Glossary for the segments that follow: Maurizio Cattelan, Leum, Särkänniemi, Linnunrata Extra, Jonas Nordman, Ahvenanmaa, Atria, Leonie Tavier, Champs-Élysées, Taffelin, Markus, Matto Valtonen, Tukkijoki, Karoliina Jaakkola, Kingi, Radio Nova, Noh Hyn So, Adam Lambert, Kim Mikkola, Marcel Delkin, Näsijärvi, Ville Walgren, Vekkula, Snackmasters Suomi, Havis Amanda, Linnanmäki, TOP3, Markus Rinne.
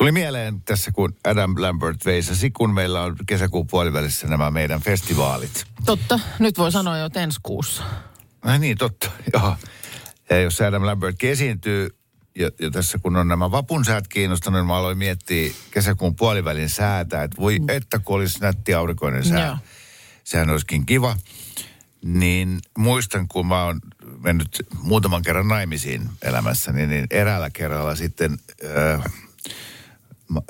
Tuli mieleen tässä, kun Adam Lambert veisasi, kun meillä on kesäkuun puolivälissä nämä meidän festivaalit. Totta. Nyt voi sanoa jo, että ensi kuussa. Niin, totta. Joo. Ja jos Adam Lambertkin esiintyy, ja tässä kun on nämä vapun säät kiinnostanut, niin mä aloin miettiä kesäkuun puolivälin säätä, että voi että kun olisi nätti aurinkoinen sää. Joo. Sehän olisikin kiva. Niin muistan, kun mä oon mennyt muutaman kerran naimisiin elämässäni, niin eräällä kerralla sitten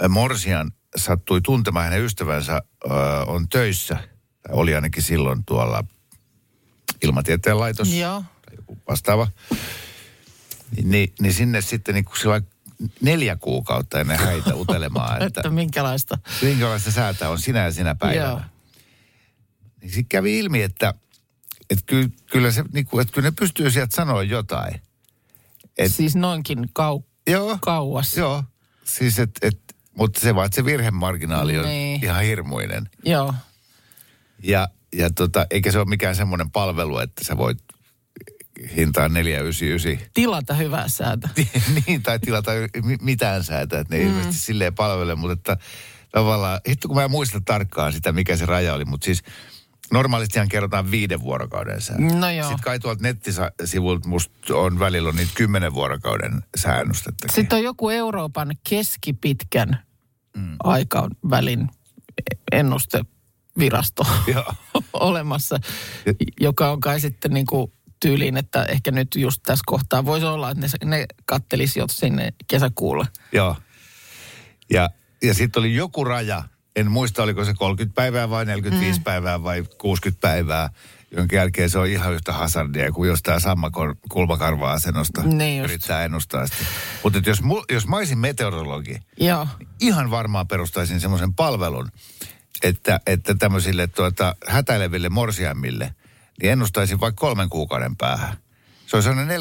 Morsian sattui tuntemaan hänen ystävänsä, on töissä. Oli ainakin silloin tuolla Ilmatieteen laitos. Joo. Tai joku vastaava. Niin sinne sitten niin kuin 4 kuukautta ennen häitä utelemaan. että minkälaista säätä on sinä päivänä. Joo. Niin sitten kävi ilmi, että kyllä se, niin kuin, että kyllä ne pystyy sieltä sanoa jotain. Siis noinkin kauas. Joo. Siis mutta se vaan, että se virhemarginaali on ihan hirmuinen. Joo. Ja eikä se ole mikään semmoinen palvelu, että sä voit hintaan 4,99. Tilata hyvää säätä. Niin, tai tilata mitään säätä, että ne ilmeisesti silleen palvelee, mutta että tavallaan, hitto kun mä en muista tarkkaan sitä, mikä se raja oli, mutta siis normaalistihan kerrotaan 5 vuorokauden sää. No joo. Sitten kai tuolta nettisivuilta musta on välillä niitä 10 vuorokauden säännöstettäkin. Sitten on joku Euroopan keskipitkän aikavälin ennustevirasto olemassa, joka on kai sitten niin kuin tyyliin, että ehkä nyt just tässä kohtaa voisi olla, että ne kattelisi jo sinne kesäkuulle. Joo. Ja sitten oli joku raja. En muista, oliko se 30 päivää vai 45 päivää vai 60 päivää, jonka jälkeen se on ihan yhtä hazardia kuin jostain sammakon kulmakarva-asennosta yrittää ennustaa sitä. Mutta jos mä olisin meteorologi, niin ihan varmaan perustaisin semmoisen palvelun, että tämmöisille hätäileville morsiammille, niin ennustaisin vaikka 3 kuukauden päähän. Se olisi sellainen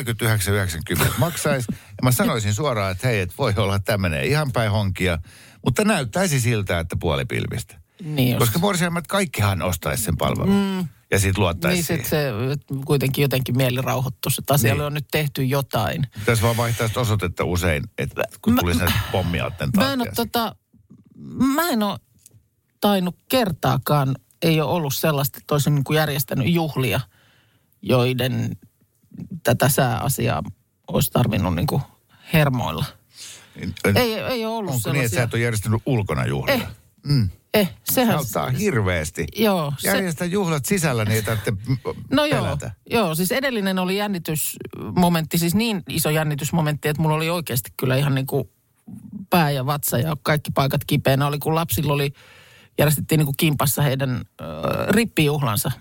49,90 maksaisi, ja mä sanoisin suoraan, että hei, voi olla, että tämä menee ihan päin honkia, mutta näyttäisi siltä, että puolipilvistä. Niin. Koska morsiammat kaikkihan ostaisi sen palvelun. Ja sit luottaisi niin siihen. Niin sit se kuitenkin jotenkin mieli rauhoittuisi, että asialle on nyt tehty jotain. Pitäisi vaan vaihtaa sitä osoitetta usein, että kun tulisi näitä pommiattentaatteja. Mä en ole tainnut kertaakaan, ei ole ollut sellaista, että olisin niin kuin järjestänyt juhlia, joiden tätä sääasiaa olisi tarvinnut niin kuin hermoilla. Ei ole ollut sellaisia. Onko niin, että sä et ole järjestänyt ulkona juhlia? Sehän auttaa hirveästi. Joo. Järjestä juhlat sisällä, niin ei tarvitse pelätä. Joo, siis edellinen oli jännitysmomentti, siis niin iso jännitysmomentti, että mulla oli oikeasti kyllä ihan niin kuin pää ja vatsa ja kaikki paikat kipeänä oli, kun lapsilla oli, järjestettiin niin kuin kimpassa heidän rippijuhlansa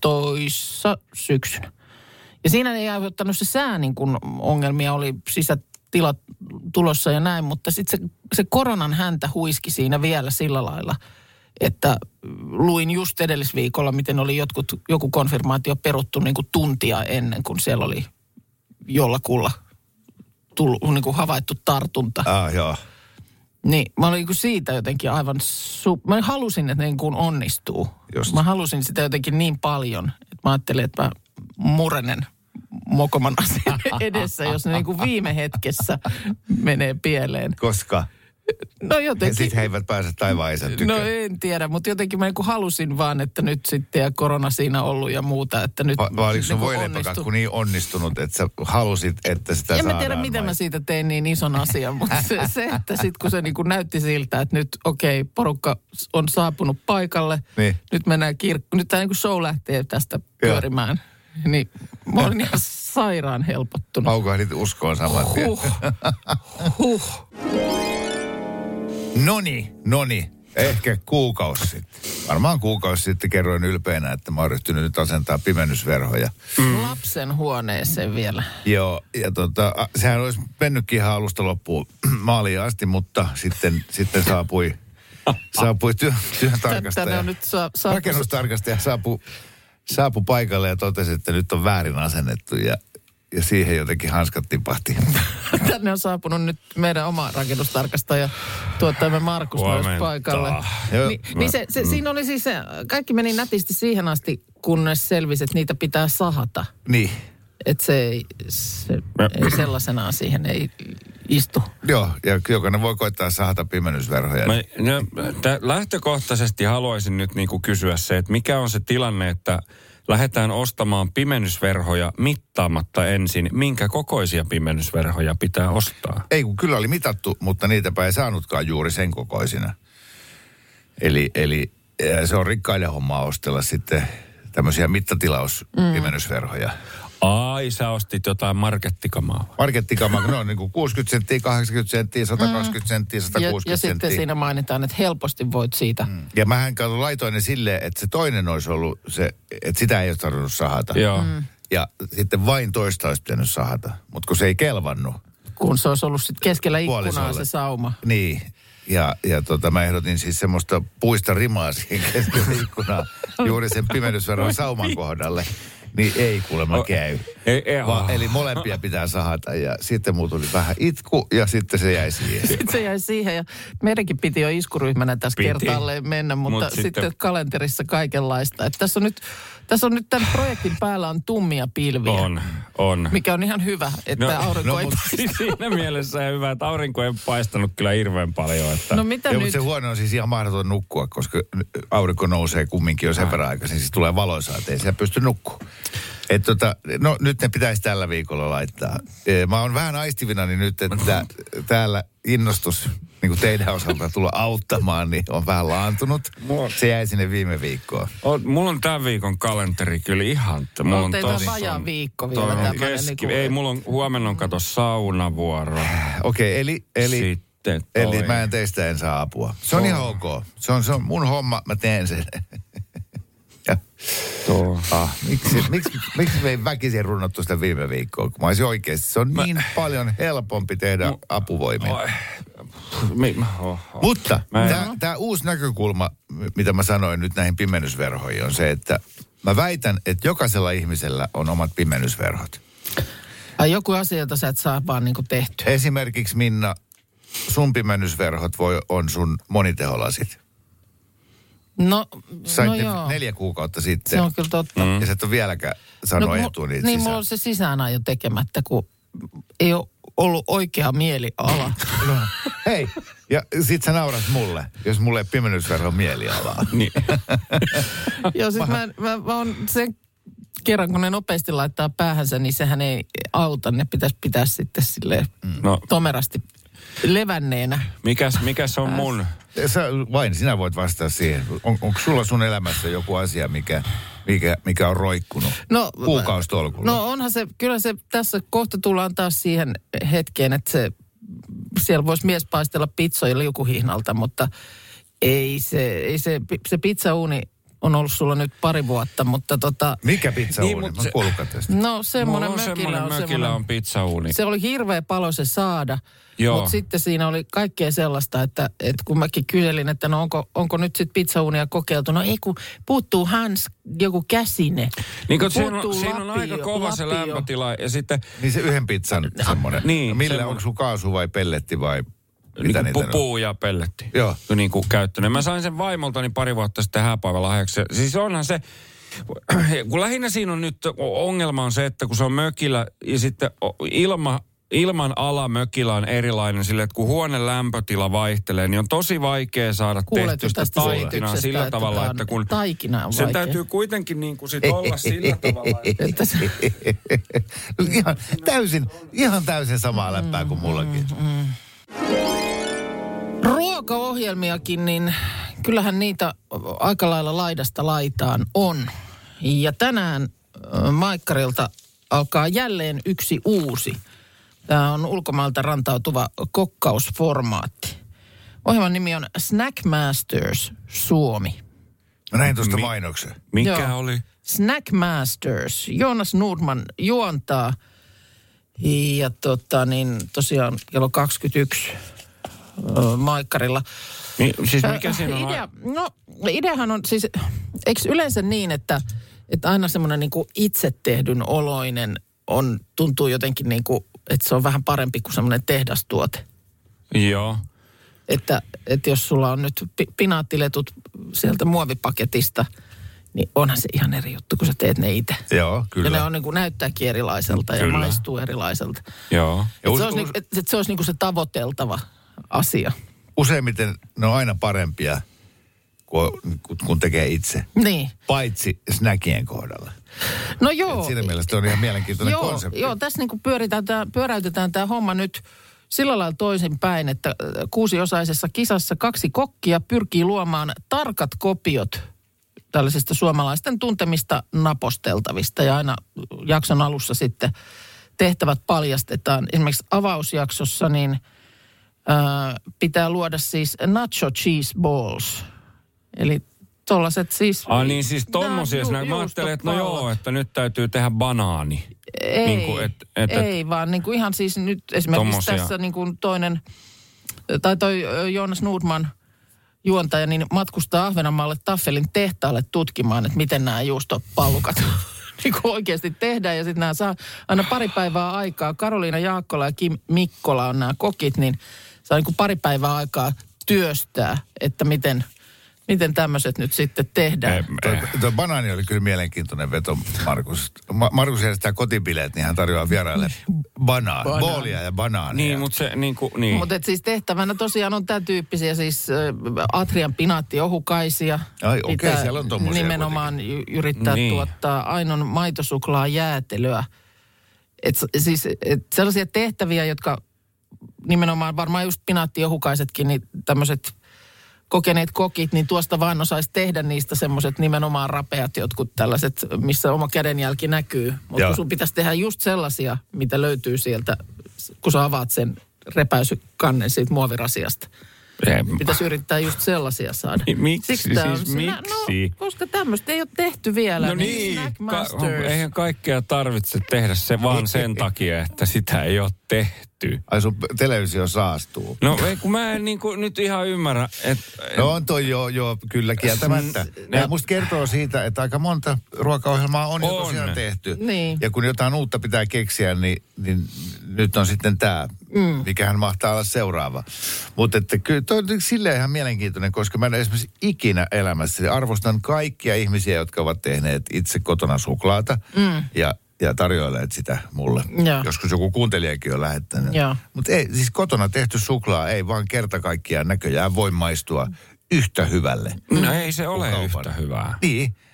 toissa syksynä. Ja siinä ei aiheuttanut se sää niin kuin ongelmia, oli sisätilat tulossa ja näin, mutta sitten se koronan häntä huiski siinä vielä sillä lailla, että luin just edellisviikolla, miten oli joku konfirmaatio peruttu niin kuin tuntia ennen, kun siellä oli jollakulla tullut, niin kuin havaittu tartunta. Joo. Niin, mä olin siitä jotenkin aivan mä halusin, että niin kuin onnistuu. Just. Mä halusin sitä jotenkin niin paljon, että mä ajattelin, että mä murenen mokoman asian edessä, jos ne niin kuin viime hetkessä menee pieleen. Koska? No jotenkin. Sitten he eivät pääse taivaansa tykö. No en tiedä, mutta jotenkin mä niin kuin halusin vaan, että nyt sitten ja korona siinä ollut ja muuta, että nyt vai oliko sun voileipäkakku niin onnistunut, että sä halusit, että sitä saadaan? En mä tiedä, miten mä siitä tein niin ison asian, mutta se että sitten kun se niin kuin näytti siltä, että nyt porukka on saapunut paikalle, niin. Nyt mennään kirkkoon, nyt tämä niin kuin show lähtee tästä pyörimään. Niin, mä olin ihan sairaan helpottunut. Paukahdit uskoon saman tien. Noni. Ehkä kuukausi sitten. Varmaan kuukausi sitten kerroin ylpeänä, että mä oon ryhtynyt nyt asentaa pimennysverhoja. Lapsen huoneeseen vielä. Joo, ja sehän olisi mennytkin ihan alusta loppuun maaliin asti, mutta sitten saapui työntarkastaja. Rakennustarkastaja saapui paikalle ja totesi, että nyt on väärin asennettu ja siihen jotenkin hanskat tipahti. Tänne on saapunut nyt meidän oma rakennustarkastaja, tuottajamme Markus myös paikalle. Siinä oli siis kaikki meni nätisti siihen asti, kunnes selvisi, että niitä pitää sahata. Niin. Että se ei sellaisenaan siihen ei istu. Joo, ja jokainen voi koittaa sahata pimenysverhoja. Lähtökohtaisesti haluaisin nyt niinku kysyä se, että mikä on se tilanne, että lähdetään ostamaan pimenysverhoja mittaamatta ensin. Minkä kokoisia pimenysverhoja pitää ostaa? Ei, kun kyllä oli mitattu, mutta niitäpä ei saanutkaan juuri sen kokoisina. Eli se on rikkaille hommaa ostella sitten tämmöisiä mittatilaus-pimenysverhoja. Ai, sä ostit jotain markettikamaa. Markettikamaa, ne on niin kuin 60 senttiä, 80 senttiä, 120 senttiä, 160 ja senttiä. Ja sitten siinä mainitaan, että helposti voit siitä. Mm. Ja mähän laitoin ne silleen, että se toinen olisi ollut se, että sitä ei olisi tarvinnut sahata. Joo. Mm. Ja sitten vain toista olisi pitänyt sahata, mutta kun se ei kelvannut. Kun se olisi ollut sitten keskellä ikkunaa se sauma. Niin. Ja mä ehdotin siis semmoista puista rimaa siihen keskellä ikkunaa juuri sen pimenysverran sauman kohdalle. Niin ei kuulemma käy. Eli molempia pitää sahata ja sitten muu tuli vähän itku ja sitten se jäi siihen. Sitten se jäi siihen ja meidänkin piti jo iskuryhmänä tässä kertaalleen mennä, mutta sitten kalenterissa kaikenlaista. Että tässä on nyt tämän projektin päällä on tummia pilviä. On. Mikä on ihan hyvä, että aurinko ei paista. Siinä mielessä hyvä, että aurinko ei paistanut kyllä hirveän paljon. Että... No mitä nyt? Se huono on siis ihan mahdoton nukkua, koska aurinko nousee kumminkin jo sen verran aikaisin. Siis tulee valoisaa, ettei siellä pysty nukkua. Nyt ne pitäisi tällä viikolla laittaa. Mä oon vähän aistivinani nyt, että täällä innostus niin teidän osalta tulla auttamaan, niin on vähän laantunut. Se jäi sinne viime viikkoon. Mulla on tämän viikon kalenteri kyllä ihan. Mulla on teitä vajaa viikko vielä tämmöinen. Ei, mulla on huomenna kato saunavuoro. Okei, eli eli mä en teistä en saa apua. Se on ihan ok. Se on mun homma, mä teen sen. Miksi me ei väkisin runnottu sitä viime viikkoa, kun mä olisin oikeasti. Se on niin paljon helpompi tehdä apuvoimia. Mutta tämä uusi näkökulma, mitä mä sanoin nyt näihin pimenysverhoihin, on se, että mä väitän, että jokaisella ihmisellä on omat pimenysverhot. Joku asia, jota sä et saa vaan niin kuin tehtyä. Esimerkiksi Minna, sun pimenysverhot on sun moniteholasit. Sait 4 kuukautta sitten. Se on kyllä totta. Ja sä et ole vieläkään saanut ajettua niitä sisään. Niin, mulla on se sisäänajo tekemättä, kun ei ole ollut oikea mieliala. Hei, ja sit sä naurat mulle, jos mulle ei pimenysverho mielialaa. Niin. Joo, siis mä oon sen kerran, kun ne nopeasti laittaa päähänsä, niin sehän ei auta. Ne pitäisi pitää sitten silleen tomerasti levänneenä. Mikäs on mun? Vain sinä voit vastata siihen. Onko sulla sun elämässä joku asia, mikä on roikkunut kuukausitolkulla? No onhan se, kyllä se tässä kohta tullaan taas siihen hetkeen, että siellä voisi mies paistella pitsoja liukuhihnalta, mutta ei se pizzauuni on ollut sulla nyt 2 vuotta, mutta Mikä pizzauuni? Niin, mä kuulukkaan tästä. No semmoinen mökillä on pizzauuni. Se oli hirveä palo se saada. Mutta sitten siinä oli kaikkea sellaista, että kun mäkin kyselin, että onko nyt sitten pizzauunia kokeiltu. No ei, kun puuttuu joku käsine. Niin kun siinä on aika kova lapio. Se lämpötila ja sitten... Niin se yhden pizzan semmoinen. Niin, millä onko sun kaasu vai pelletti vai... Niin puu ja pelletti. Joo. Niin kuin käyttöinen. Mä sain sen vaimoltani 2 vuotta sitten hääpäivän lahjaksi. Siis onhan se... Kun lähinnä siinä on nyt ongelma on se, että kun se on mökillä ja sitten ilman ala mökillä on erilainen sille, että kun huoneen lämpötila vaihtelee, niin on tosi vaikea saada tehtystä taikinaa sillä tavalla, että kun... Taikina on vaikea. Se täytyy kuitenkin niin kuin sit olla sillä tavalla, että... Ihan täysin samaa läppää kuin mullakin. Ruokaohjelmiakin, niin kyllähän niitä aika lailla laidasta laitaan on. Ja tänään Maikkarilta alkaa jälleen yksi uusi. Tämä on ulkomailta rantautuva kokkausformaatti. Ohjelman nimi on Snackmasters Suomi. Mä näin tuosta mainoksen. Mikä oli? Snackmasters. Jonas Nordman juontaa. Ja tosiaan kello 21 Maikkarilla. Siis mikä siinä on? Ideahan on siis, eikö yleensä niin, että aina semmoinen niinku itse tehdyn oloinen tuntuu jotenkin niinku, että se on vähän parempi kuin semmoinen tehdastuote. Joo. Että jos sulla on nyt pinaattiletut sieltä muovipaketista niin onhan se ihan eri juttu, kun sä teet ne itse. Joo, kyllä. Ja ne on niin kuin näyttääkin erilaiselta ja maistuu erilaiselta. Joo. Että se olisi niin kuin se tavoiteltava asia. Useimmiten ne on aina parempia, kun tekee itse. Niin. Paitsi snackien kohdalla. No joo. Et siinä mielessä on ihan mielenkiintoinen konsepti. Joo, tässä niin kuin pyöräytetään tämä homma nyt sillä lailla toisinpäin, että 6-osaisessa kisassa 2 kokkia pyrkii luomaan tarkat kopiot tällaisista suomalaisten tuntemista naposteltavista. Ja aina jakson alussa sitten tehtävät paljastetaan. Esimerkiksi avausjaksossa niin pitää luoda siis nacho cheese balls. Eli tollaset siis... niin siis tommosia. Mä ajattelen, että no joo, että nyt täytyy tehdä banaani. Ei, niin kuin, ei vaan niin kuin ihan siis nyt esimerkiksi tommosia. Tässä niin kuin toinen, tai toi Jonas Nordman juontaja, niin matkustaa Ahvenanmaalle Taffelin tehtaalle tutkimaan, että miten nämä juustopallukat niin kuin oikeasti tehdään. Ja sitten nämä saa aina pari päivää aikaa. Karoliina Jaakkola ja Kim Mikkola on nämä kokit, niin saa niin kuin pari päivää aikaa työstää, että miten tämmöiset nyt sitten tehdään? Tuo banaani oli kyllä mielenkiintoinen veto, Markus. Markus järjestää kotibileet, niin hän tarjoaa vieraille boolia ja banaania. Niin, mutta se niin kuin, niin. Mutta siis tehtävänä tosiaan on tämän tyyppisiä, siis Atrian pinaattiohukaisia. Ai okei, siellä on tommosia. Nimenomaan yrittää tuottaa ainon maitosuklaa jäätelöä. Sellaisia tehtäviä, jotka nimenomaan varmaan just pinaattiohukaisetkin, niin tämmöiset kokeneet kokit, niin tuosta vaan osaisi tehdä niistä semmoiset nimenomaan rapeat jotkut tällaiset, missä oma kädenjälki näkyy. Mutta sun pitäisi tehdä just sellaisia, mitä löytyy sieltä, kun sä avaat sen repäisykannen siitä muovirasiasta. Pitäisi yrittää just sellaisia saada. Miksi? Miksi? No, koska tämmöistä ei ole tehty vielä. No niin, eihän kaikkea tarvitse tehdä se vaan sen takia, että sitä ei ole tehty. Ai sun televisio saastuu. No ei, kun mä en niinku nyt ihan ymmärrä. No on toi joo, kyllä kieltämättä. Musta kertoo siitä, että aika monta ruokaohjelmaa on jo tosiaan tehty. Niin. Ja kun jotain uutta pitää keksiä, niin nyt on sitten tää. Mikähän mahtaa olla seuraava. Mutta että kyllä toi on silleen ihan mielenkiintoinen, koska mä en esimerkiksi ikinä elämässä arvostan kaikkia ihmisiä, jotka ovat tehneet itse kotona suklaata ja tarjoilleet sitä mulle. Ja. Joskus joku kuuntelijakin on lähettänyt. Mutta ei, siis kotona tehty suklaa ei vaan kerta kaikkiaan näköjään voi maistua yhtä hyvälle. No ei se ole yhtä hyvää.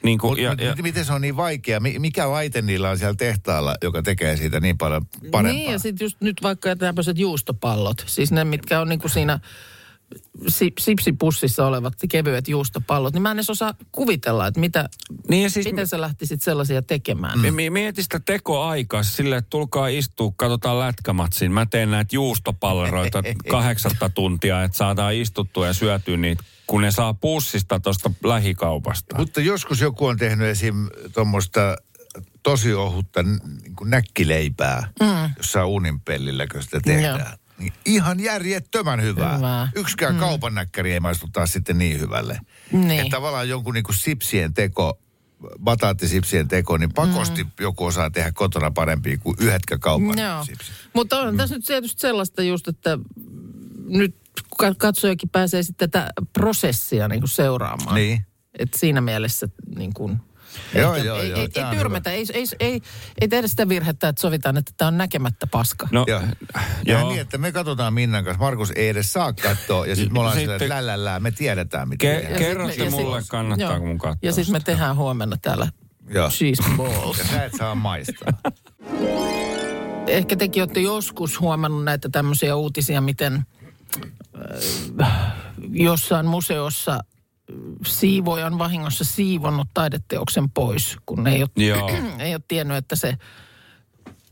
Niin kuin, miten se on niin vaikea? Mikä laite niillä on siellä tehtaalla, joka tekee siitä niin paljon parempaa? Niin ja sitten just nyt vaikka tämmöiset juustopallot. Siis ne, mitkä on niin kuin siinä sipsipussissa olevat kevyet juustopallot. Niin mä en edes osaa kuvitella, että miten sä lähtisit sellaisia tekemään. Mieti sitä tekoaikaa silleen, että tulkaa istua, katsotaan lätkämatsiin. Mä teen näitä juustopalleroita 8 tuntia, että saadaan istuttua ja syötyä niitä, kun ne saa pussista tuosta lähikaupasta. Mutta joskus joku on tehnyt esim. Tuommoista tosi ohutta niin kuin näkkileipää, jossa uuninpellillä, kun sitä tehdään. Niin ihan järjettömän hyvää. Yksikään kaupan näkkäri ei maistu taas sitten niin hyvälle. Niin. Että tavallaan jonkun niin kuin sipsien teko, bataattisipsien teko, niin pakosti joku osaa tehdä kotona parempia kuin yhdetkä kaupan sipsi. Mutta on tässä nyt tietysti sellaista just, että nyt katsojakin pääsee sitten tätä prosessia niin kuin seuraamaan. Niin. Et siinä mielessä niin kuin ei tyrmätä, ei tehdä sitä virhettä, että sovitaan, että tämä on näkemättä paska. No, ja niin, että me katsotaan Minnan kanssa. Markus ei edes saa katsoa, ja sitten me ollaan sillä, että me tiedetään, mitä tehdään. Kerrotte mulle, kannattaa mun katsoa. Ja sitten me tehdään huomenna täällä cheese balls. Ja sä et saa maistaa. Ehkä tekin olette joskus huomannut näitä tämmöisiä uutisia, miten jossain museossa siivoja on vahingossa siivonnut taideteoksen pois, kun ei ole tiennyt, että se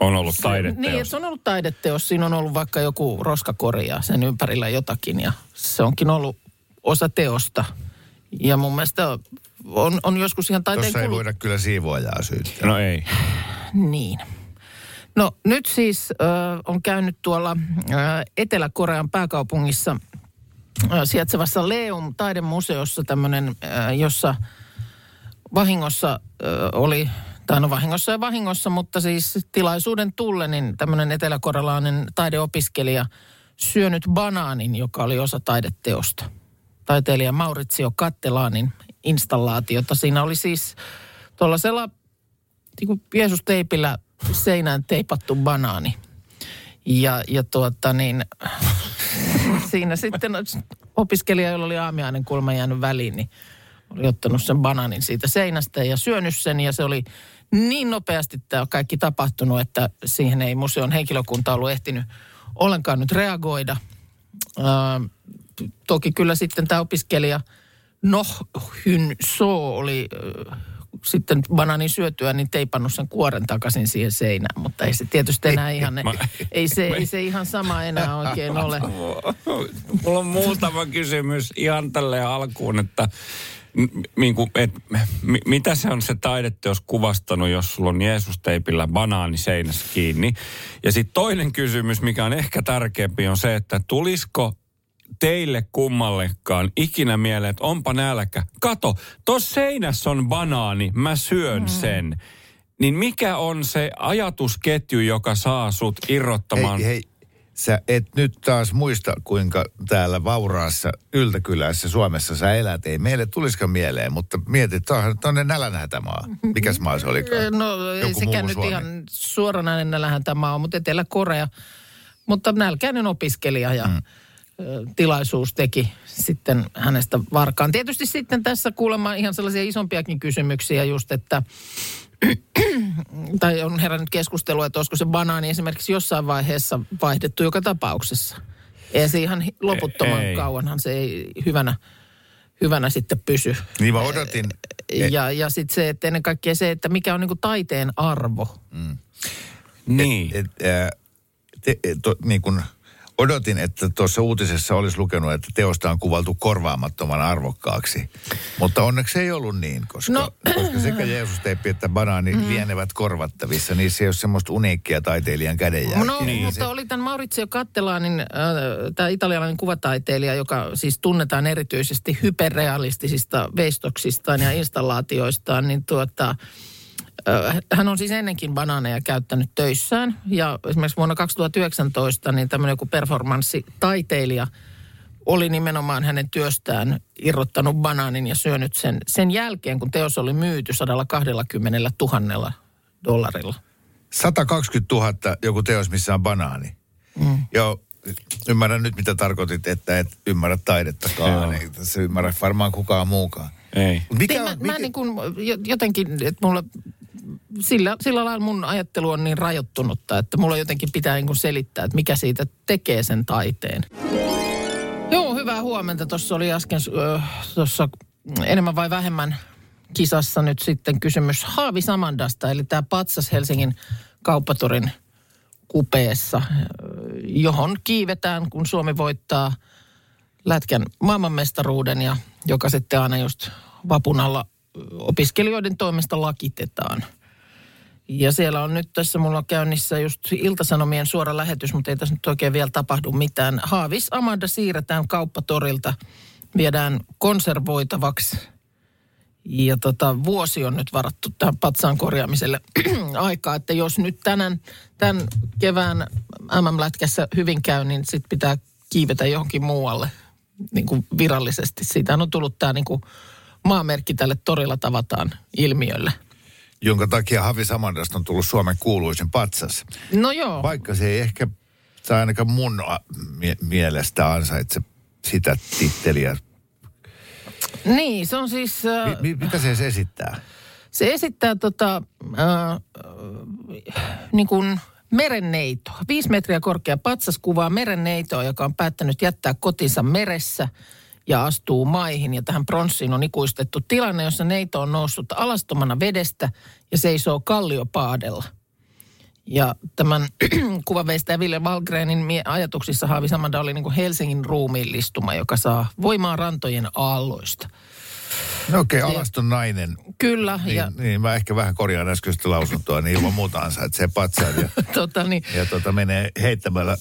on ollut taideteos. Niin, se on ollut taideteos. Siinä on ollut vaikka joku roskakori ja sen ympärillä jotakin, ja se onkin ollut osa teosta. Ja mun mielestä on joskus ihan taiteen tuossa ei voida kyllä siivoajaa syyttää. No ei. Niin. No nyt siis on käynyt tuolla Etelä-Korean pääkaupungissa sijaitsevassa Leum taidemuseossa tämmöinen, jossa vahingossa oli, tai no vahingossa ja vahingossa, mutta siis tilaisuuden tulle, niin tämmöinen eteläkorealainen taideopiskelija syönyt banaanin, joka oli osa taideteosta. Taiteilija Maurizio Cattelanin installaatiota. Siinä oli siis tuollaisella niin Jeesus-teipillä seinään teipattu banaani. Ja siinä sitten opiskelija, jolla oli aamiainen kulma jäänyt väliin, niin oli ottanut sen banaanin siitä seinästä ja syönyt sen. Ja se oli niin nopeasti tämä kaikki tapahtunut, että siihen ei museon henkilökunta ollut ehtinyt ollenkaan nyt reagoida. Toki kyllä sitten tämä opiskelija Noh Hyn So oli sitten banaanin syötyä, niin teipannut sen kuoren takaisin siihen seinään, mutta ei se tietysti enää ei se ihan sama enää oikein ole. Mulla on muutama kysymys ihan tälleen alkuun, että mitä se on se taideteos kuvastanut, jos sulla on Jeesus-teipillä banaani seinässä kiinni? Ja sitten toinen kysymys, mikä on ehkä tärkeämpi, on se, että tulisiko teille kummallekaan ikinä mieleen, että onpa nälkä. Kato, tuossa seinässä on banaani, mä syön sen. Niin mikä on se ajatusketju, joka saa sut irrottamaan? Sä et nyt taas muista, kuinka täällä vauraassa yltäkylässä Suomessa sä elät. Ei meille tulisikaan mieleen, mutta mietit, tuonne nälänhätämaa. Mikäs maa se olikaan? No ei sekään nyt ihan suoranainen nälänhätämaa, mutta Etelä-Korea. Mutta nälkäinen opiskelija ja tilaisuus teki sitten hänestä varkaan. Tietysti sitten tässä kuulemaan ihan sellaisia isompiakin kysymyksiä just, että tai on herännyt keskustelua, että olisiko se banaani esimerkiksi jossain vaiheessa vaihdettu joka tapauksessa. Ei se ihan loputtoman kauanhan se ei hyvänä sitten pysy. Niin mä odotin. Ja sitten se, että ennen kaikkea se, että mikä on niinku taiteen arvo. Mm. Niin. Odotin, että tuossa uutisessa olisi lukenut, että teosta on kuvaltu korvaamattoman arvokkaaksi. Mutta onneksi ei ollut niin, koska sekä Jeesus-teippi että banaani lienevät korvattavissa. Niissä ei ole semmoista uniikkia taiteilijan kädenjälkeä. No, niin, mutta oli tämän Maurizio Cattelanin, tämä italialainen kuvataiteilija, joka siis tunnetaan erityisesti hyperrealistisista veistoksistaan ja installaatioistaan, niin hän on siis ennenkin banaaneja käyttänyt töissään ja esimerkiksi vuonna 2019 niin tämmöinen joku performanssitaiteilija oli nimenomaan hänen työstään irrottanut banaanin ja syönyt sen sen jälkeen, kun teos oli myyty $120,000. 120 000 joku teos, missä on banaani. Mm. Joo, ymmärrän nyt mitä tarkoitit, että et ymmärrä taidettakaan. Ei tässä ymmärrä varmaan kukaan muukaan. Ei. Mä niin kuin jotenkin, että mulla sillä lailla mun ajattelu on niin rajoittunutta, että mulla jotenkin pitää niin kuin selittää, että mikä siitä tekee sen taiteen. Joo, hyvää huomenta. Tuossa oli äsken tuossa enemmän vai vähemmän kisassa nyt sitten kysymys Havis Amandasta, eli tämä patsas Helsingin kauppatorin kupeessa, johon kiivetään, kun Suomi voittaa lätkän maailmanmestaruuden, ja joka sitten aina just vapun alla opiskelijoiden toimesta lakitetaan. Ja siellä on nyt tässä mulla käynnissä just Ilta-Sanomien suora lähetys, mutta ei tässä nyt oikein vielä tapahdu mitään. Havis Amanda siirretään kauppatorilta, viedään konservoitavaksi. Ja vuosi on nyt varattu tähän patsaan korjaamiselle aikaa, että jos nyt tämän kevään MM-lätkässä hyvin käy, niin sitten pitää kiivetä johonkin muualle niin kuin virallisesti. Siitä on tullut tämä niin kuin maamerkki tälle torilla tavataan -ilmiölle. Jonka takia Havis Amandasta on tullut Suomen kuuluisin patsas. No joo. Vaikka se ei ehkä, tai ainakaan mun mielestä ansaitse sitä titteliä. Niin, se on siis mitä se edes esittää? Se esittää niin kuin merenneito. 5 metriä korkea patsas kuvaa merenneitoa, joka on päättänyt jättää kotinsa meressä ja astuu maihin. Ja tähän pronssiin on ikuistettu tilanne, jossa neito on noussut alastomana vedestä ja seisoo kalliopaadella. Ja tämän kuvanveistäjä Ville Walgrenin ajatuksissa Havis Amanda oli niin kuin Helsingin ruumiillistuma, joka saa voimaa rantojen aalloista. No okei, alaston nainen. Kyllä. Niin, ja niin, mä ehkä vähän korjaan äskeistä lausuntoa, niin ilman muuta ansaitsee patsaan. Ja, niin. Ja menee heittämällä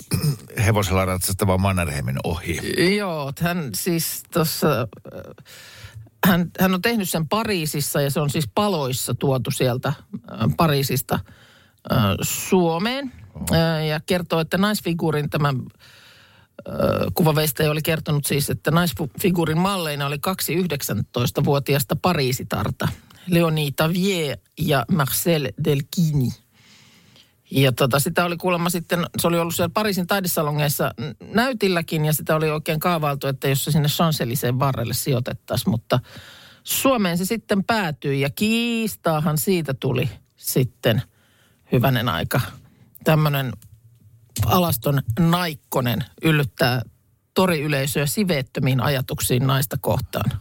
hevosella ratsastavan Mannerheimin ohi. Joo, hän siis tuossa hän on tehnyt sen Pariisissa, ja se on siis paloissa tuotu sieltä Pariisista Suomeen. Ja kertoo, että naisfiguurin tämän kuvaveistäjä oli kertonut siis, että naisfiguurin malleina oli kaksi 19-vuotiaista pariisitarta, Leonie Tavier ja Marcel Delkin. Ja sitä oli kuulemma sitten, se oli ollut siellä Pariisin taidesalongeissa näytilläkin ja sitä oli oikein kaavailtu, että jos se sinne Champs-Élysées varrelle sijoitettaisiin, mutta Suomeen se sitten päätyi ja kiistaahan siitä tuli sitten hyvänen aika. Tämmöinen alaston naikkonen yllyttää toriyleisöä siveettömiin ajatuksiin naista kohtaan.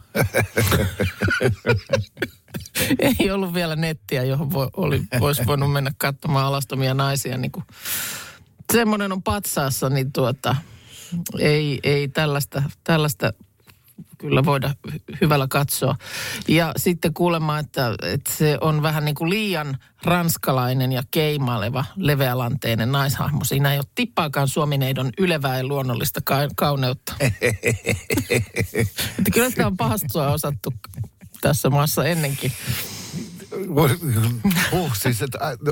Ei ollut vielä nettiä, johon olisi voinut mennä katsomaan alastomia naisia. Niin semmoinen on patsaassa, niin ei tällaista kyllä voida hyvällä katsoa. Ja sitten kuulemma, että se on vähän niin kuin liian ranskalainen ja keimaileva, leveälanteinen naishahmo. Siinä ei ole tippaakaan suomineidon ylevää ja luonnollista kauneutta. Kyllä sitä on pahastua osattu tässä maassa ennenkin. Siis,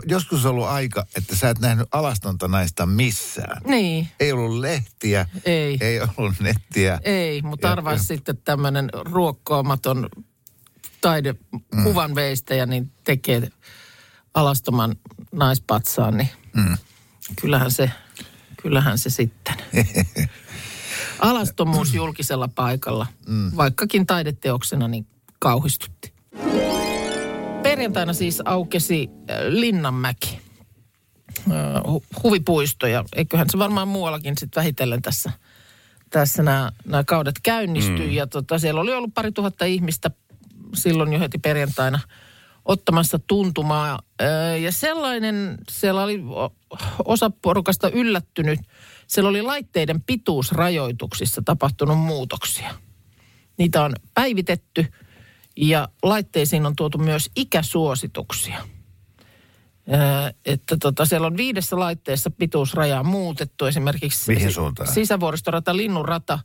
joskus on ollut aika, että sä et nähnyt alastonta naista missään. Niin. Ei ollut lehtiä, ei ollut nettiä. Ei, mutta arvaisi sitten tämmöinen ruokkoamaton taidekuvanveistäjä, niin tekee alastoman naispatsaan, niin kyllähän se sitten. Alastomuus julkisella paikalla, vaikkakin taideteoksena, niin kauhistutti. Perjantaina siis aukesi Linnanmäki huvipuisto ja eiköhän se varmaan muuallakin sitten vähitellen tässä nämä kaudet käynnistyy. Ja siellä oli ollut 2000 ihmistä silloin jo heti perjantaina ottamassa tuntumaa. Ja sellainen, siellä oli osa porukasta yllättynyt, siellä oli laitteiden pituusrajoituksissa tapahtunut muutoksia. Niitä on päivitetty. Ja laitteisiin on tuotu myös ikäsuosituksia. Että siellä on 5 laitteessa pituusrajaa muutettu. Esimerkiksi sisävuoristorata, linnunrata,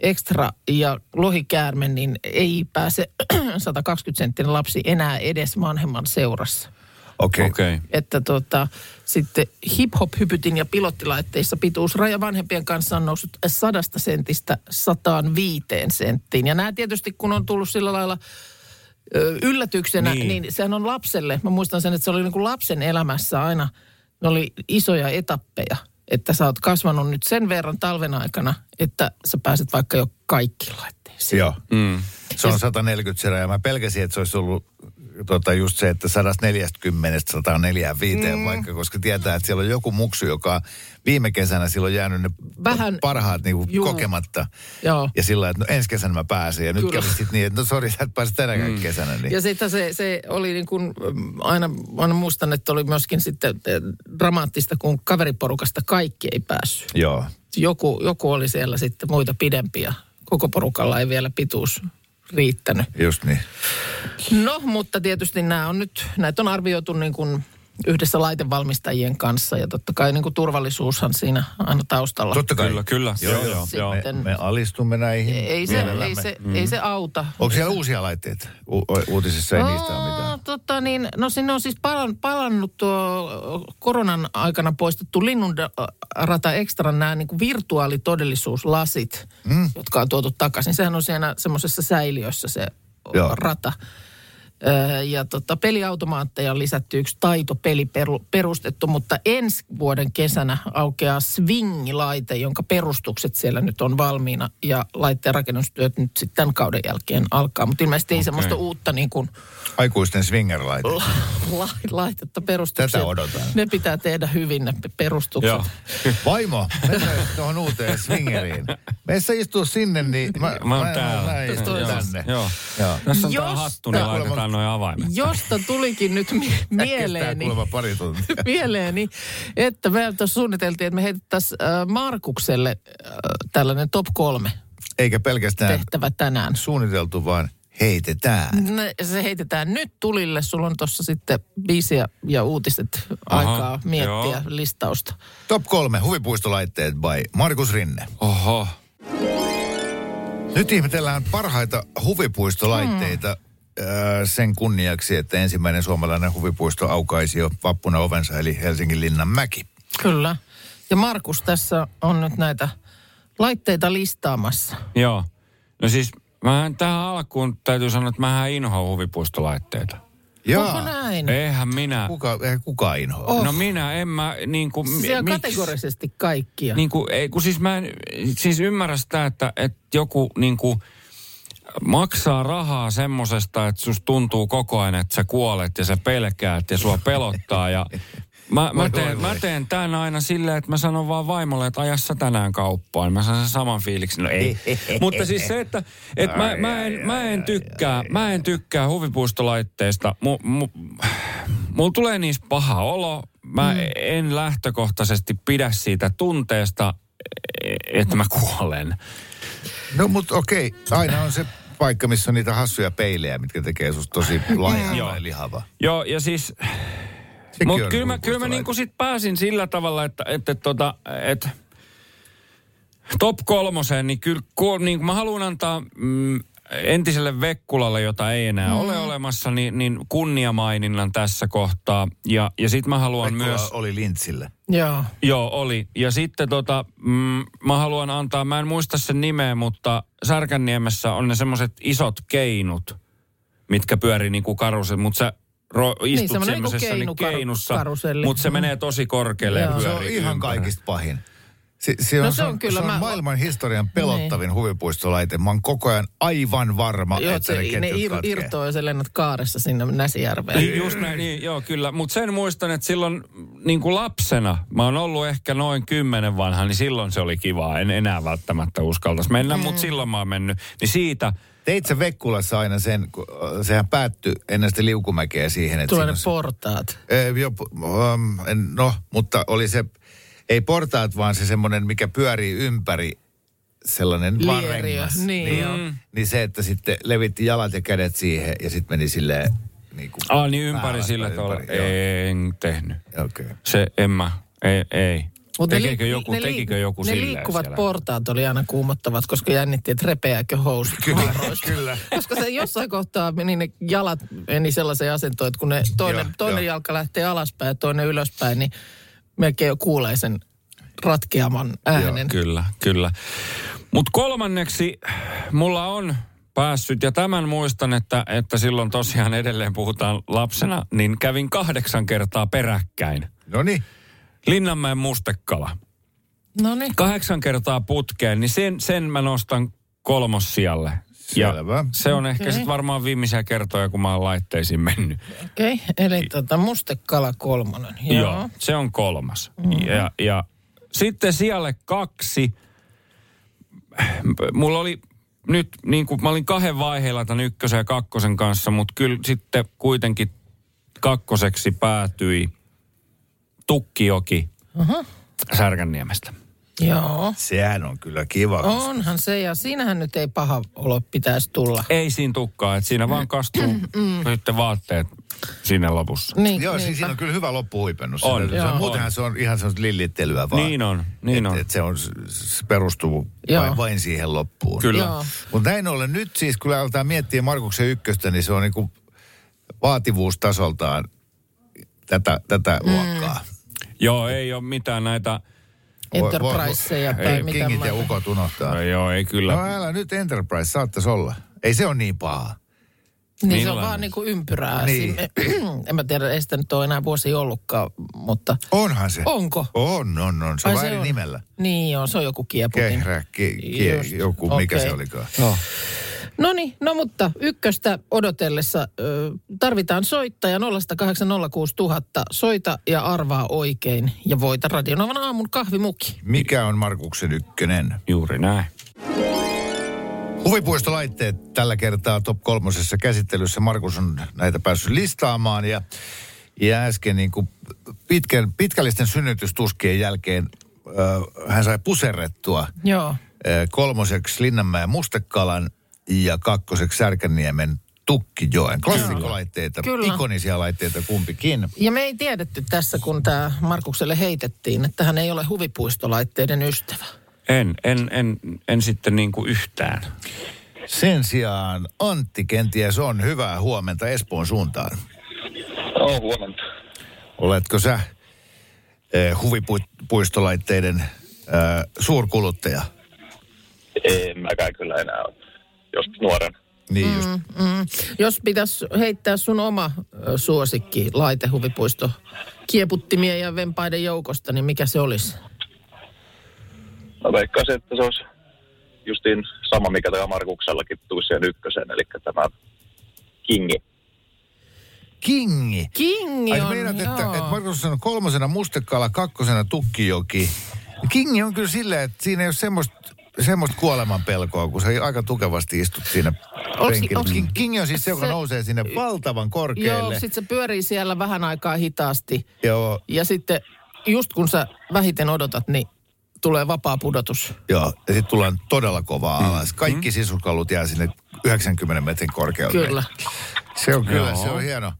ekstra ja lohikäärme, niin ei pääse 120-senttinen lapsi enää edes vanhemman seurassa. Okei. Että sitten hip-hop-hypytin ja pilottilaitteissa pituusraja vanhempien kanssa on noussut 100 sentistä 105 senttiin. Ja nämä tietysti, kun on tullut sillä lailla yllätyksenä, niin sehän on lapselle. Mä muistan sen, että se oli niin kuin lapsen elämässä aina, ne oli isoja etappeja. Että sä oot kasvanut nyt sen verran talven aikana, että sä pääset vaikka jo kaikkiin laitteisiin. Joo. Se on 140 senä ja mä pelkäsin, että se olisi ollut just se, että 140-145 vaikka, koska tietää, että siellä on joku muksu, joka viime kesänä silloin jäänyt ne parhaat niinku kokematta. Joo. Ja sillä että ensi kesänä mä pääsen. Ja nyt kävi sitten niin, että sä et pääse tänäkään kesänä. Niin. Ja sitten se oli niin kuin, aina muistan, että oli myöskin sitten dramaattista, kun kaveriporukasta kaikki ei päässyt. Joo. Joku oli siellä sitten muita pidempiä. Koko porukalla ei vielä pituus riittänyt. Just niin. No, mutta tietysti näitä on arvioitu niin kuin yhdessä laitevalmistajien kanssa ja totta kai niin kuin turvallisuushan siinä aina taustalla. Totta kai. Kyllä. Joo. Me alistumme näihin. Ei se auta. Onko siellä uusia laitteita? Uutisissa ei niistä ole mitään. No sinne on siis palannut tuo koronan aikana poistettu Linnunrata Extra nämä niin kuin virtuaalitodellisuuslasit, jotka on tuotu takaisin. Sehän on siinä semmoisessa säiliössä se rata. Ja peliautomaatteja on lisätty, yksi taitopeli perustettu, mutta ensi vuoden kesänä aukeaa swing-laite, jonka perustukset siellä nyt on valmiina ja laitteen rakennustyöt nyt sitten tämän kauden jälkeen alkaa. Mutta ilmeisesti ei semmoista uutta niin kuin aikuisten swinger-laite. Laitetta perustukset. Tätä odotan. Ne pitää tehdä hyvin ne perustukset. Joo. Vaimo, mennään tuohon uuteen swingeriin. Meissä istuu sinne, niin mä oon täällä. Mä istun tänne. Joo. Jos on tää hattu, niin laitetaan josta tulikin nyt mieleeni, että me tuossa suunniteltiin, että me heitettäisiin Markukselle tällainen top 3. Eikä pelkästään tehtävä tänään. Suunniteltu, vaan heitetään. Se heitetään nyt tulille. Sulla on tuossa sitten biisiä ja uutiset aikaa miettiä listausta. Top 3 huvipuistolaitteet by Markus Rinne. Oho. Nyt ihmetellään parhaita huvipuistolaitteita. Sen kunniaksi, että ensimmäinen suomalainen huvipuisto aukaisi jo vappuna ovensa, eli Helsingin Linnanmäki. Kyllä. Ja Markus tässä on nyt näitä laitteita listaamassa. Joo. No siis, mähän tähän alkuun täytyy sanoa, että mähän inhoan huvipuistolaitteita. Joo. Onko näin? Eihän minä. Kuka inhoa? Oh. No minä, en mä niin kuin... Siellä kategorisesti kaikkia. Niin kuin, ei, kun siis mä en siis ymmärrä sitä, että joku niin kuin maksaa rahaa semmosesta, että sus tuntuu koko ajan, että sä kuolet ja sä pelkäät ja sua pelottaa ja... Mä teen tämän aina silleen, että mä sanon vaan vaimolle, että aja sä tänään kauppaan. Mä saan sen saman fiiliksen. No ei. Mutta siis se, että mä en tykkää huvipuistolaitteista. Mulla tulee niistä paha olo. Mä en lähtökohtaisesti pidä siitä tunteesta, että mä kuolen. No mut okei, aina on se paikka, missä on niitä hassuja peilejä, mitkä tekee susta tosi laajaa ja lihavaa. Joo, ja siis... Mutta kyllä mä niinku sit pääsin sillä tavalla, että top 3, niin kyllä niin mä haluan antaa entiselle Vekkulalle, jota ei enää ole olemassa, niin kunniamaininnan tässä kohtaa. Ja sit mä haluan Vekkula myös... oli Lintsillä. Joo, oli. Ja sitten mä haluan antaa, mä en muista sen nimeä, mutta Särkänniemessä on ne semmoset isot keinut, mitkä pyörii niinku karuset, mutta sä... istut niin, semmoisessa niin keinussa, mutta se menee tosi korkealle ja pyörii. Se on ihan ympärille. Kaikista pahin. Se on maailman historian pelottavin huvipuistolaite. Mä oon koko ajan aivan varma, että ne irtoaa ja sä lennät kaaressa sinne Näsijärveen. Just näin, niin, joo kyllä. Mutta sen muistan, että silloin niin kuin lapsena, mä oon ollut ehkä noin 10 vanha, niin silloin se oli kivaa. En enää välttämättä uskaltaisi mennä, mutta silloin mä oon mennyt. Niin siitä... Teit sä Vekkulassa aina sen, kun sehän päättyi ennen sitä liukumäkeä siihen, että... Tulee ne portaat. Mutta oli se, ei portaat, vaan se semmoinen, mikä pyörii ympäri, sellainen varrengas. Niin se, että sitten levitti jalat ja kädet siihen ja sitten meni silleen... Niin ympäri sillä tavalla. En tehnyt. Okei. Okay. Se en mä, ei. Tekikö joku silleen? Ne liikkuvat siellä? Portaat oli aina kuumottavat, koska jännittiin, että repeääkö housut. Kyllä. Koska se jossain kohtaa meni ne jalat meni sellaiseen asentoon, että kun ne toinen jalka lähtee alaspäin ja toinen ylöspäin, niin melkein jo kuulee sen ratkeaman äänen. Joo, kyllä. Mutta 3. mulla on päässyt, ja tämän muistan, että silloin tosiaan edelleen puhutaan lapsena, niin kävin 8 kertaa peräkkäin. Noniin. Linnanmäen mustekala. No niin. 8 kertaa putkeen, niin sen mä nostan 3. sijalle. Selvä. Ja se on ehkä sitten varmaan viimeisiä kertoja, kun mä oon laitteisiin mennyt. Okei. Eli mustekala 3. Joo, se on 3. Mm-hmm. Ja sitten sijalle 2. Mulla oli nyt, niin kuin mä olin 2 vaiheilla tämän 1. ja 2. kanssa, mutta kyllä sitten kuitenkin 2. päätyi Tukkijoki Särkänniemestä. Joo. Sehän on kyllä kiva. Onhan se, ja siinähän nyt ei paha olo pitäisi tulla. Ei siinä tukkaa, että siinä vaan kastuu sitten vaatteet siinä lopussa. Niin, joo, siinä on kyllä hyvä loppuhuipennus. Muutenhan se on ihan sellaista lillittelyä vaan. Niin on. Että se on perustuu vain siihen loppuun. Kyllä. Mutta näin ollen nyt siis, kun aletaan miettiä Markuksen 1, niin se on niinku vaativuustasoltaan tätä luokkaa. Joo, ei ole mitään näitä... Enterpriseja tai mitä... Kingit ja ukot unohtaa. No joo, ei kyllä. No älä nyt Enterprise, saattaisi olla. Ei se ole niin paha. Niin se on vaan niinku ympyrää. Niin. En mä tiedä, ei sitä nyt ole enää vuosia ollutkaan, mutta... Onhan se. Onko? On. Se on vain eri nimellä. Niin joo, se on joku kieputin. Joku, mikä se olikaan. No. Noniin, no mutta 1 odotellessa tarvitaan soittaja 0806000. Soita ja arvaa oikein ja voita Radio Novan aamun kahvimuki. Mikä on Markuksen 1? Juuri näin. Huvipuistolaitteet tällä kertaa top 3 käsittelyssä. Markus on näitä päässyt listaamaan ja äsken niin kuin pitkällisten synnytystuskien jälkeen hän sai puserrettua 3. Linnanmäen mustekalan. Ja 2. Särkänniemen Tukkijoen. Klassikkolaitteita, ikonisia laitteita kumpikin. Ja me ei tiedetty tässä, kun tämä Markukselle heitettiin, että hän ei ole huvipuistolaitteiden ystävä. En sitten niin kuin yhtään. Sen sijaan Antti kenties on. Hyvää huomenta Espoon suuntaan. Joo, huomenta. Oletko sä huvipuistolaitteiden suurkuluttaja? En mäkään kyllä enää ole. Joskus nuoren. Niin just. Jos pitäisi heittää sun oma suosikki laitehuvipuisto kieputtimien ja vempaiden joukosta, niin mikä se olisi? No veikkaisin, että se olisi justiin sama, mikä tämä Markuksellakin tuli siihen ykköseen, eli tämä Kingi. Kingi? Kingi on, meidät, joo. Että Markus on kolmosena Mustekala, kakkosena Tukkijoki. Kingi on kyllä sillä, että siinä ei ole semmoista kuoleman pelkoa, kun se aika tukevasti istut siinä penkillä. Kingi on siis se, joka nousee sinne valtavan korkealle. Joo, sit se pyörii siellä vähän aikaa hitaasti. Joo. Ja sitten just kun sä vähiten odotat, niin tulee vapaa pudotus. Joo, ja sitten tullaan todella kovaa alas. Kaikki sisuskalut jää sinne 90 metrin korkeuteen. Kyllä. Se on kyllä, se on hieno.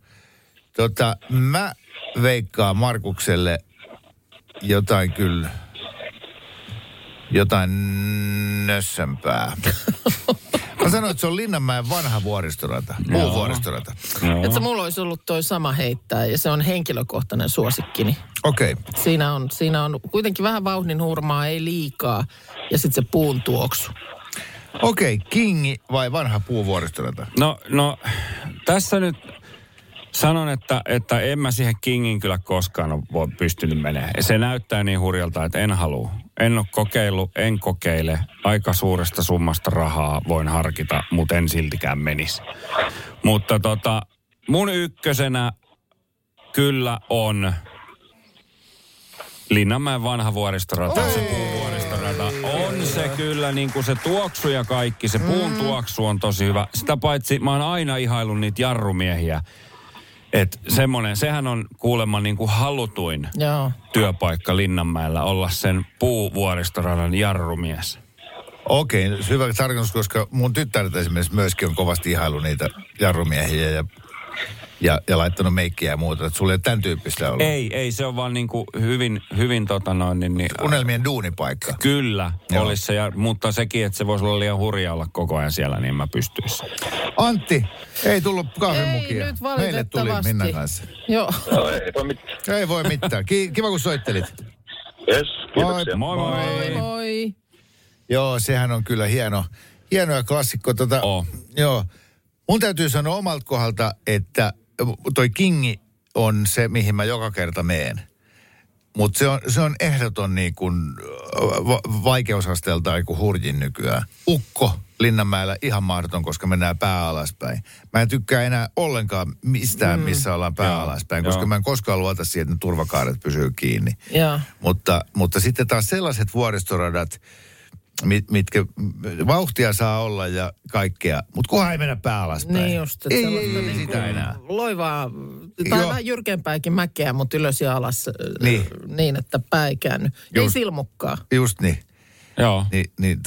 Mä veikkaan Markukselle jotain kyllä. Jotain nössömpää. Mä sanoin, että se on Linnanmäen vanha vuoristorata. Muu vuoristorata. Että mulla olisi ollut toi sama heittää ja se on henkilökohtainen suosikkini. Okei. Okay. Siinä on kuitenkin vähän vauhdin hurmaa, ei liikaa. Ja sitten se puun tuoksu. Okei, okay, Kingi vai vanha puuvuoristorata? No, tässä nyt sanon, että en mä siihen Kingin kyllä koskaan ole pystynyt menemään. Se näyttää niin hurjalta, että en halua. En ole kokeillut, en kokeile. Aika suuresta summasta rahaa voin harkita, mutta en siltikään menisi. Mutta mun ykkösenä kyllä on Linnanmäen vanha vuoristorata. Se puuvuoristorata on se kyllä, niin kuin se tuoksu ja kaikki. Se puun tuoksu on tosi hyvä. Sitä paitsi mä oon aina ihaillut niitä jarrumiehiä. Että semmoinen, sehän on kuulemma niin kuin halutuin työpaikka Linnanmäellä, olla sen puuvuoristoradan jarrumies. Okei, hyvä tarkennus, koska mun tyttäret esimerkiksi myöskin on kovasti ihaillut niitä jarrumiehiä ja laittanut meikkiä ja muuta. Että sulla ei ole tämän tyyppistä ollut. Ei, se on vaan niin kuin hyvin unelmien duunipaikka. Kyllä, olisi se, mutta sekin, että se voisi olla liian hurja olla koko ajan siellä, niin mä pystyisin. Antti, ei tullut kahvimukia. Ei nyt valitettavasti. Meille tuli Minnan kanssa. Joo, ei voi mitään. Ei voi mitään. Kiva, kun soittelit. Yes, kiitoksia. Moi. Joo, sehän on kyllä hienoja klassikko. Joo. Mun täytyy sanoa omalta kohdalta, että toi Kingi on se, mihin mä joka kerta meen. Mutta se on ehdoton niin kun vaikeusasteelta joku hurjin nykyään. Ukko Linnanmäellä ihan mahdoton, koska mennään pää alaspäin. Mä en tykkää enää ollenkaan mistään, missä ollaan pää alaspäin, koska mä en koskaan luota siihen, että ne turvakaaret pysyy kiinni. Mutta sitten taas sellaiset vuoristoradat, mitkä vauhtia saa olla ja kaikkea, mutta kunhan ei mennä pää alaspäin. Niin just, että ei sitä enää. Loivaa, tai vähän jyrkeämpääkin mäkeä, mutta ylös ja alas niin että pää ei käänny. Ei silmukkaa. Just niin. Joo. Niin,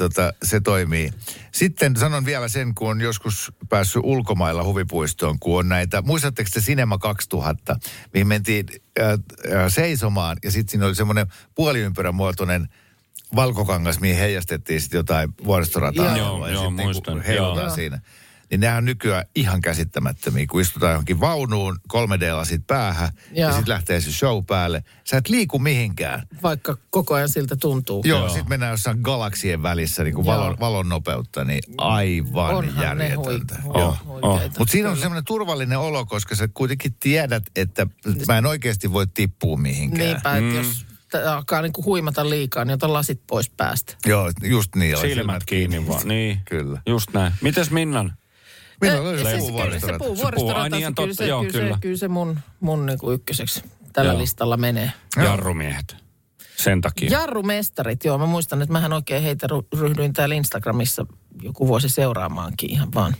se toimii. Sitten sanon vielä sen, kun on joskus päässyt ulkomailla huvipuistoon, kun on näitä, muistatteko te Cinema 2000, mihin mentiin seisomaan ja sitten siinä oli semmoinen puoliympyrämuotoinen valkokangas, mihin heijastettiin sitten jotain vuoristorataa. Joo, muistan. Heilutaan siinä. Niin nehän on nykyään ihan käsittämättömiä, kun istutaan johonkin vaunuun, 3D-lasit päähän ja sitten lähtee se show päälle. Sä et liiku mihinkään. Vaikka koko ajan siltä tuntuu. Joo. Sitten mennään jossain galaksien välissä niin kuin valon nopeutta, niin aivan onhan järjetöntä. Mutta siinä on semmoinen turvallinen olo, koska sä kuitenkin tiedät, että mä en oikeasti voi tippua mihinkään. Niinpä, että jos alkaa niinku huimata liikaa, niin otan lasit pois päästä. Joo, just niin. Silmät kiinni vaan. Niin, kyllä. Just näin. Mites Minnan? Se puuvuoristorata, kyllä se mun niinku ykköseksi tällä listalla menee. Jarrumiehet, sen takia. Jarrumestarit, mä muistan, että mähän oikein heitä ryhdyin täällä Instagramissa joku vuosi seuraamaankin ihan vaan.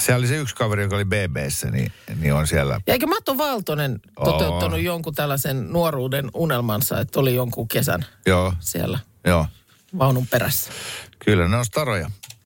Se oli se yksi kaveri, joka oli BB:ssä, niin on siellä. Ja eikö Matto Valtonen toteuttanut jonkun tällaisen nuoruuden unelmansa, että oli jonkun kesän siellä vaunun perässä? Kyllä, ne on staroja.